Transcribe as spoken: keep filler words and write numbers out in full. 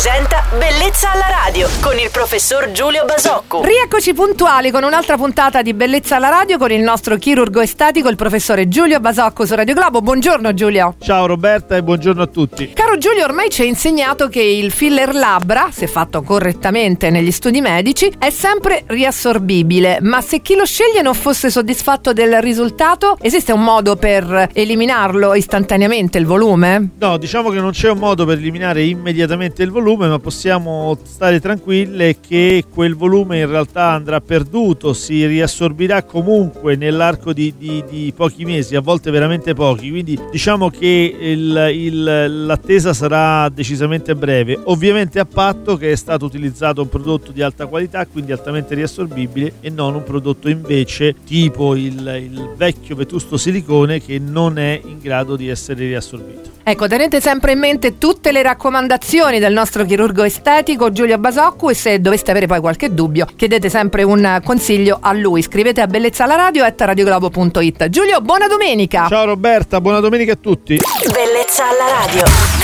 presenta Bellezza alla Radio con il professor Giulio Basocco. Rieccoci puntuali con un'altra puntata di Bellezza alla Radio con il nostro chirurgo estetico, il professore Giulio Basocco su Radio Globo. Buongiorno Giulio. Ciao Roberta e buongiorno a tutti. Caro Giulio, ormai ci hai insegnato che il filler labbra, se fatto correttamente negli studi medici, è sempre riassorbibile, ma se chi lo sceglie non fosse soddisfatto del risultato, esiste un modo per eliminarlo istantaneamente il volume? No, diciamo che non c'è un modo per eliminare immediatamente il volume, ma possiamo stare tranquille che quel volume in realtà andrà perduto, si riassorbirà comunque nell'arco di, di, di pochi mesi, a volte veramente pochi, quindi diciamo che il, il, l'attesa sarà decisamente breve, ovviamente a patto che è stato utilizzato un prodotto di alta qualità, quindi altamente riassorbibile, e non un prodotto invece tipo il, il vecchio vetusto silicone che non è in grado di essere riassorbito. Ecco, tenete sempre in mente tutte le raccomandazioni del nostro chirurgo estetico Giulio Basocco, e se doveste avere poi qualche dubbio chiedete sempre un consiglio a lui. Scrivete a Bellezza alla Radio chiocciola radioglobo punto it. Giulio, buona domenica. Ciao Roberta, buona domenica a tutti. Bellezza alla Radio.